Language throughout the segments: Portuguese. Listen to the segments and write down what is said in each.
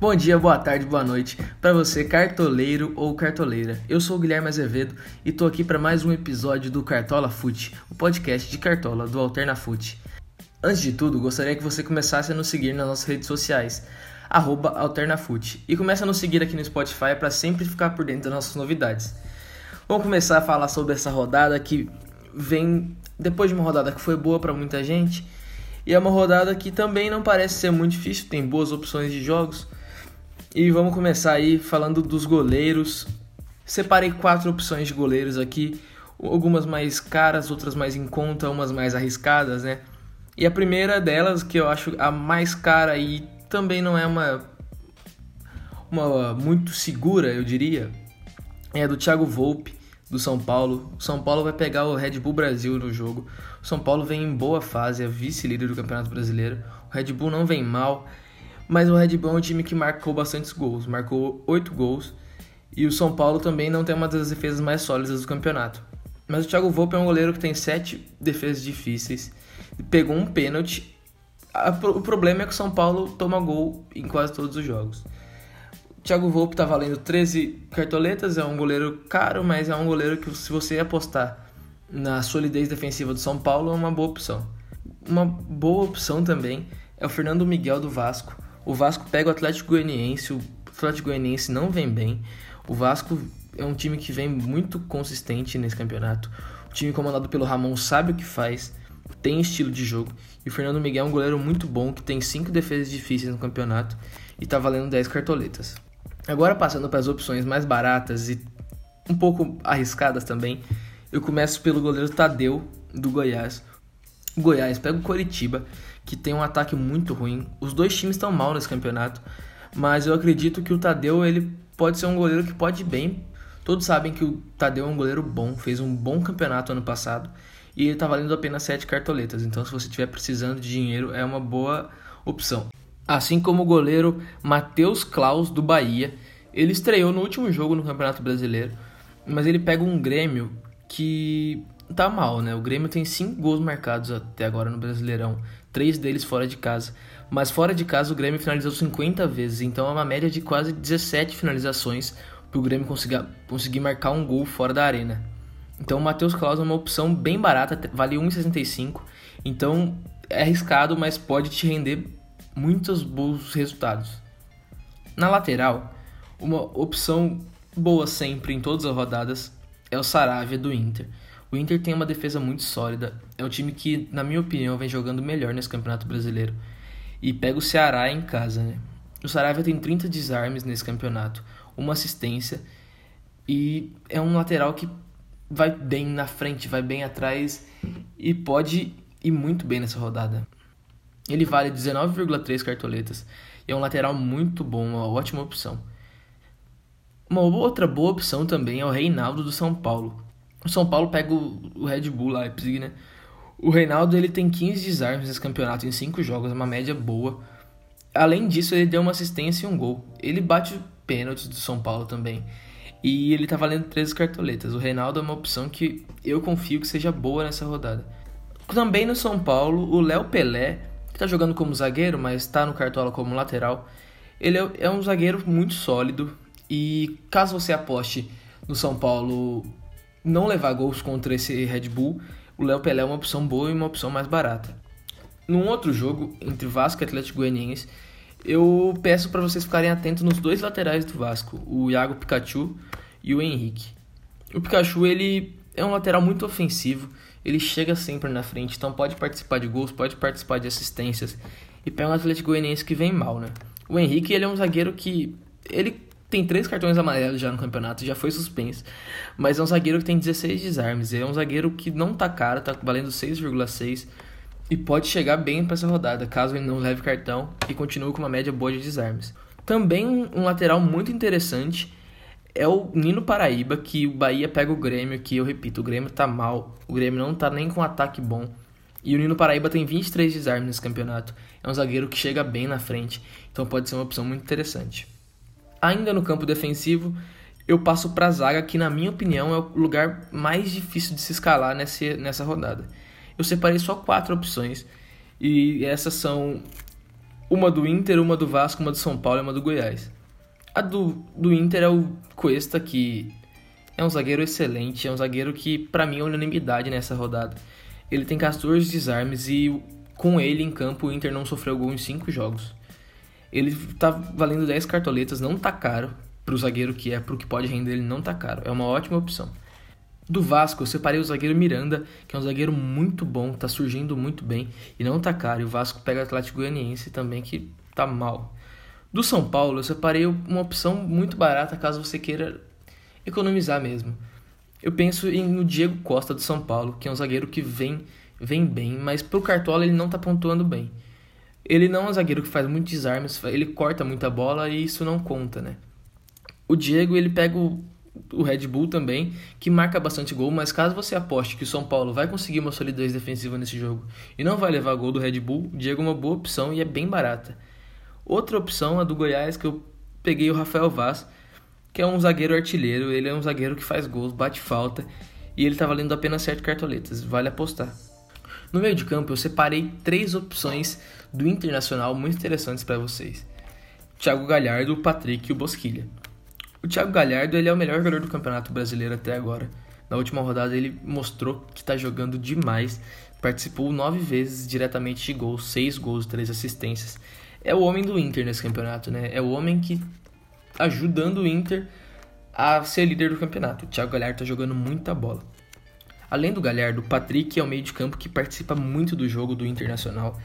Bom dia, boa tarde, boa noite para você, cartoleiro ou cartoleira. Eu sou o Guilherme Azevedo e tô aqui para mais um episódio do Cartola Foot, o podcast de Cartola do Alterna Foot. Antes de tudo, gostaria que você começasse a nos seguir nas nossas redes sociais, @AlternaFoot, e começa a nos seguir aqui no Spotify para sempre ficar por dentro das nossas novidades. Vamos começar a falar sobre essa rodada que vem depois de uma rodada que foi boa para muita gente e é uma rodada que também não parece ser muito difícil, tem boas opções de jogos. E vamos começar aí falando dos goleiros. Separei 4 opções de goleiros aqui, algumas mais caras, outras mais em conta, umas mais arriscadas, né? E a primeira delas, que eu acho a mais cara e também não é uma muito segura, eu diria, é a do Thiago Volpe, do São Paulo. O São Paulo vai pegar o Red Bull Brasil no jogo. O São Paulo vem em boa fase, é vice-líder do Campeonato Brasileiro. O Red Bull não vem mal. Mas o Red Bull é um time que marcou bastantes gols, marcou 8 gols, e o São Paulo também não tem uma das defesas mais sólidas do campeonato. Mas o Thiago Volpe é um goleiro que tem 7 defesas difíceis, pegou um pênalti. O problema é que o São Paulo toma gol em quase todos os jogos. O Thiago Volpe está valendo 13 cartoletas, é um goleiro caro, mas é um goleiro que, se você apostar na solidez defensiva do São Paulo, é uma boa opção. Uma boa opção também é o Fernando Miguel do Vasco. O Vasco pega o Atlético Goianiense não vem bem, o Vasco é um time que vem muito consistente nesse campeonato, o time comandado pelo Ramon sabe o que faz, tem estilo de jogo, e o Fernando Miguel é um goleiro muito bom, que tem 5 defesas difíceis no campeonato e tá valendo 10 cartoletas. Agora passando para as opções mais baratas e um pouco arriscadas também, eu começo pelo goleiro Tadeu, do Goiás. O Goiás pega o Coritiba, que tem um ataque muito ruim. Os dois times estão mal nesse campeonato, mas eu acredito que o Tadeu ele pode ser um goleiro que pode ir bem. Todos sabem que o Tadeu é um goleiro bom, fez um bom campeonato ano passado e ele está valendo apenas 7 cartoletas. Então, se você estiver precisando de dinheiro, é uma boa opção. Assim como o goleiro Matheus Klaus, do Bahia. Ele estreou no último jogo no Campeonato Brasileiro, mas ele pega um Grêmio que tá mal, né? O Grêmio tem 5 gols marcados até agora no Brasileirão, 3 deles fora de casa. Mas fora de casa o Grêmio finalizou 50 vezes, então é uma média de quase 17 finalizações para o Grêmio conseguir marcar um gol fora da arena. Então o Matheus Klaus é uma opção bem barata, vale 1,65, então é arriscado, mas pode te render muitos bons resultados. Na lateral, uma opção boa sempre em todas as rodadas é o Saravia do Inter. O Inter tem uma defesa muito sólida, é um time que, na minha opinião, vem jogando melhor nesse Campeonato Brasileiro e pega o Ceará em casa, né? O Saravia tem 30 desarmes nesse campeonato, uma assistência e é um lateral que vai bem na frente, vai bem atrás e pode ir muito bem nessa rodada. Ele vale 19,3 cartoletas e é um lateral muito bom, uma ótima opção. Uma outra boa opção também é o Reinaldo do São Paulo. O São Paulo pega o Red Bull Leipzig, né? O Reinaldo ele tem 15 desarmes nesse campeonato em 5 jogos, é uma média boa. Além disso, ele deu uma assistência e um gol. Ele bate pênaltis do São Paulo também. E ele tá valendo 13 cartoletas. O Reinaldo é uma opção que eu confio que seja boa nessa rodada. Também no São Paulo, o Léo Pelé, que tá jogando como zagueiro, mas tá no Cartola como lateral. Ele é um zagueiro muito sólido. E caso você aposte no São Paulo não levar gols contra esse Red Bull, o Léo Pelé é uma opção boa e uma opção mais barata. Num outro jogo, entre Vasco e Atlético Goianiense, eu peço para vocês ficarem atentos nos dois laterais do Vasco, o Iago Pikachu e o Henrique. O Pikachu ele é um lateral muito ofensivo, ele chega sempre na frente, então pode participar de gols, pode participar de assistências, e pega um Atlético Goianiense que vem mal, né? O Henrique ele é um zagueiro que ele tem 3 cartões amarelos já no campeonato, já foi suspenso, mas é um zagueiro que tem 16 desarmes, é um zagueiro que não tá caro, tá valendo 6,6 e pode chegar bem para essa rodada, caso ele não leve cartão e continue com uma média boa de desarmes. Também um lateral muito interessante é o Nino Paraíba, que o Bahia pega o Grêmio, que eu repito, o Grêmio tá mal, o Grêmio não tá nem com ataque bom, e o Nino Paraíba tem 23 desarmes nesse campeonato, é um zagueiro que chega bem na frente, então pode ser uma opção muito interessante. Ainda no campo defensivo, eu passo para a zaga, que na minha opinião é o lugar mais difícil de se escalar nessa rodada. Eu separei só 4 opções, e essas são Uma do Inter, uma do Vasco, uma do São Paulo e uma do Goiás. A do Inter é o Cuesta, que é um zagueiro excelente, é um zagueiro que pra mim é unanimidade nessa rodada. Ele tem 14 desarmes e com ele em campo o Inter não sofreu gol em 5 jogos. Ele tá valendo 10 cartoletas, não tá caro. Pro zagueiro que é, pro que pode render, ele não tá caro. É uma ótima opção. Do Vasco, eu separei o zagueiro Miranda, que é um zagueiro muito bom, tá surgindo muito bem e não tá caro. E o Vasco pega o Atlético Goianiense também, que tá mal. Do São Paulo, eu separei uma opção muito barata, caso você queira economizar mesmo. Eu penso no Diego Costa do São Paulo, que é um zagueiro que vem bem, mas pro Cartola ele não tá pontuando bem. Ele não é um zagueiro que faz muitos desarmes, ele corta muita bola e isso não conta, né? O Diego, ele pega o Red Bull também, que marca bastante gol, mas caso você aposte que o São Paulo vai conseguir uma solidez defensiva nesse jogo e não vai levar gol do Red Bull, o Diego é uma boa opção e é bem barata. Outra opção, a do Goiás, que eu peguei o Rafael Vaz, que é um zagueiro artilheiro, ele é um zagueiro que faz gols, bate falta e ele tá valendo apenas 7 cartoletas, vale apostar. No meio de campo eu separei 3 opções do Internacional muito interessantes para vocês: Thiago Galhardo, o Patrick e o Bosquilha. O Thiago Galhardo, ele é o melhor jogador do Campeonato Brasileiro até agora. Na última rodada ele mostrou que está jogando demais, participou 9 vezes diretamente de gols, 6 gols, 3 assistências. É o homem do Inter nesse campeonato, né? É o homem que está ajudando o Inter a ser líder do campeonato. O Thiago Galhardo está jogando muita bola. Além do Galhardo, o Patrick é o meio de campo que participa muito do jogo do Internacional.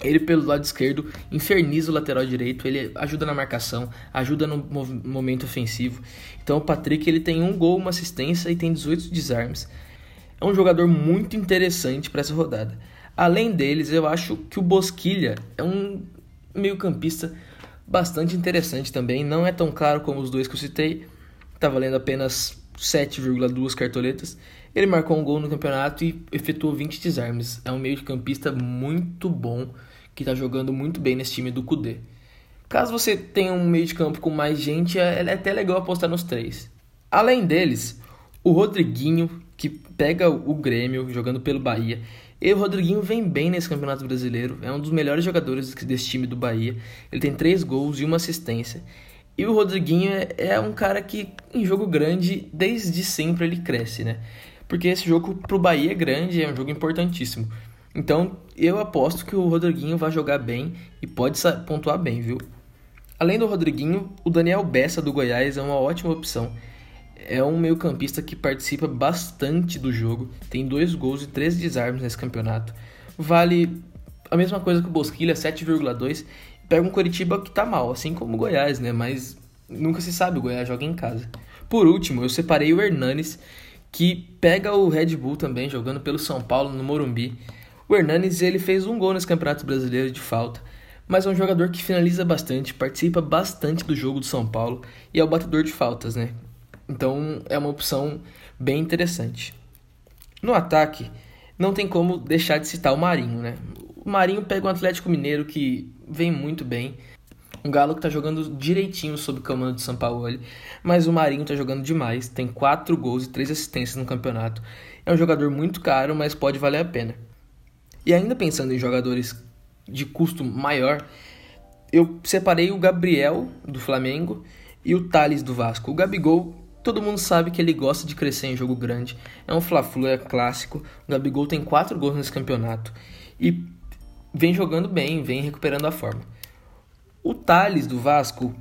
Ele, pelo lado esquerdo, inferniza o lateral direito, ele ajuda na marcação, ajuda no momento ofensivo. Então o Patrick, ele tem 1 gol, 1 assistência e tem 18 desarmes. É um jogador muito interessante para essa rodada. Além deles, eu acho que o Bosquilha é um meio-campista bastante interessante também. Não é tão claro como os dois que eu citei, está valendo apenas 7,2 cartoletas. Ele marcou 1 gol no campeonato e efetuou 20 desarmes. É um meio-campista muito bom, que está jogando muito bem nesse time do Kudê. Caso você tenha um meio de campo com mais gente, é até legal apostar nos 3. Além deles, o Rodriguinho, que pega o Grêmio jogando pelo Bahia. E o Rodriguinho vem bem nesse Campeonato Brasileiro. É um dos melhores jogadores desse time do Bahia. Ele tem 3 gols e 1 assistência. E o Rodriguinho é um cara que, em jogo grande, desde sempre ele cresce, né? Porque esse jogo pro Bahia é grande, é um jogo importantíssimo. Então, eu aposto que o Rodriguinho vai jogar bem e pode pontuar bem, viu? Além do Rodriguinho, o Daniel Bessa do Goiás é uma ótima opção. É um meio-campista que participa bastante do jogo, tem 2 gols e 3 desarmes nesse campeonato. Vale a mesma coisa que o Bosquilha, 7,2. Pega um Coritiba que tá mal, assim como o Goiás, né? Mas nunca se sabe, o Goiás joga em casa. Por último, eu separei o Hernanes, que pega o Red Bull também, jogando pelo São Paulo no Morumbi. O Hernanes, ele fez 1 gol nesse Campeonato Brasileiro de falta, mas é um jogador que finaliza bastante, participa bastante do jogo do São Paulo e é o batedor de faltas, né? Então é uma opção bem interessante. No ataque, não tem como deixar de citar o Marinho, né? O Marinho pega um Atlético Mineiro que vem muito bem. Um Galo que tá jogando direitinho sob o comando de São Paulo, mas o Marinho tá jogando demais, tem 4 gols e 3 assistências no campeonato. É um jogador muito caro, mas pode valer a pena. E ainda pensando em jogadores de custo maior, eu separei o Gabriel do Flamengo e o Thales do Vasco. O Gabigol, todo mundo sabe que ele gosta de crescer em jogo grande, é um Fla-Flu, é clássico. O Gabigol tem 4 gols nesse campeonato e vem jogando bem, vem recuperando a forma. O Thales do Vasco,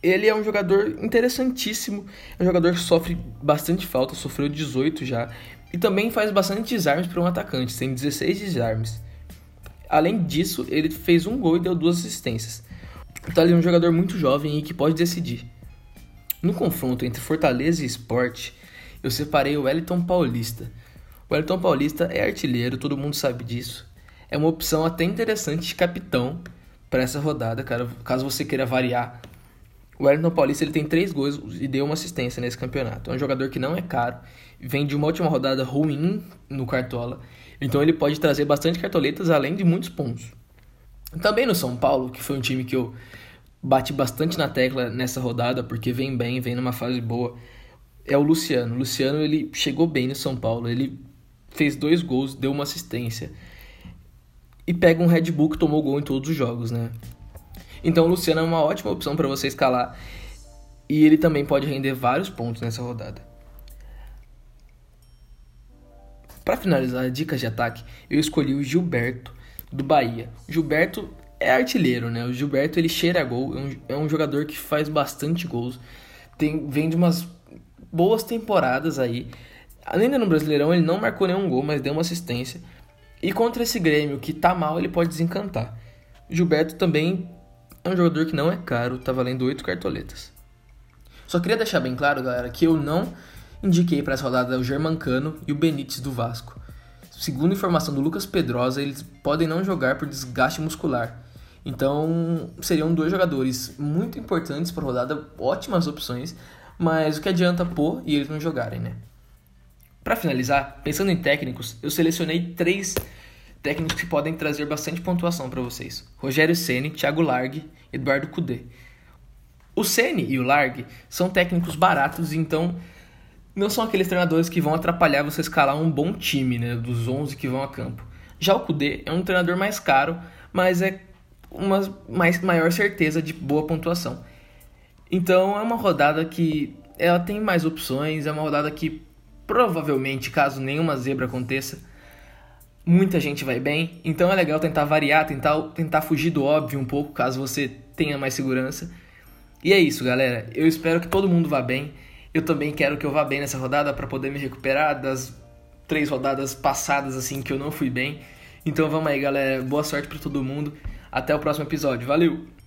ele é um jogador interessantíssimo, é um jogador que sofre bastante falta, sofreu 18 já, e também faz bastante desarmes para um atacante, tem 16 desarmes. Além disso, ele fez 1 gol e deu 2 assistências. O Thales é um jogador muito jovem e que pode decidir. No confronto entre Fortaleza e Sport, eu separei o Elton Paulista. O Elton Paulista é artilheiro, todo mundo sabe disso. É uma opção até interessante de capitão para essa rodada, cara, caso você queira variar. O Hernanes Paulista, ele tem 3 gols e deu 1 assistência nesse campeonato. É um jogador que não é caro, vem de uma última rodada ruim no Cartola, então ele pode trazer bastante cartoletas, além de muitos pontos. Também no São Paulo, que foi um time que eu bati bastante na tecla nessa rodada, porque vem bem, vem numa fase boa, é o Luciano. O Luciano, ele chegou bem no São Paulo, ele fez 2 gols, deu 1 assistência. e pega um Red Bull que tomou gol em todos os jogos, né? Então o Luciano é uma ótima opção para você escalar e ele também pode render vários pontos nessa rodada. Para finalizar as dicas de ataque, eu escolhi o Gilberto do Bahia. O Gilberto é artilheiro, né? O Gilberto ele cheira a gol, é um jogador que faz bastante gols, vem de umas boas temporadas aí. Ainda no Brasileirão ele não marcou nenhum gol, mas deu uma assistência. E contra esse Grêmio que tá mal, ele pode desencantar. Gilberto também é um jogador que não é caro, tá valendo 8 cartoletas. Só queria deixar bem claro, galera, que eu não indiquei para essa rodada o Germancano e o Benítez do Vasco. Segundo informação do Lucas Pedrosa, eles podem não jogar por desgaste muscular. Então, seriam dois jogadores muito importantes para a rodada, ótimas opções, mas o que adianta pôr e eles não jogarem, né? Para finalizar, pensando em técnicos, eu selecionei 3 técnicos que podem trazer bastante pontuação para vocês. Rogério Ceni, Thiago Largue, Eduardo Cudê. O Ceni e o Largue são técnicos baratos, então não são aqueles treinadores que vão atrapalhar você escalar um bom time, né, dos 11 que vão a campo. Já o Cudê é um treinador mais caro, mas é uma maior certeza de boa pontuação. Então é uma rodada que ela tem mais opções, é uma rodada que provavelmente, caso nenhuma zebra aconteça, muita gente vai bem. Então é legal tentar variar, tentar fugir do óbvio um pouco, caso você tenha mais segurança. E é isso, galera. Eu espero que todo mundo vá bem. Eu também quero que eu vá bem nessa rodada para poder me recuperar das 3 rodadas passadas assim que eu não fui bem. Então vamos aí, galera. Boa sorte para todo mundo. Até o próximo episódio. Valeu!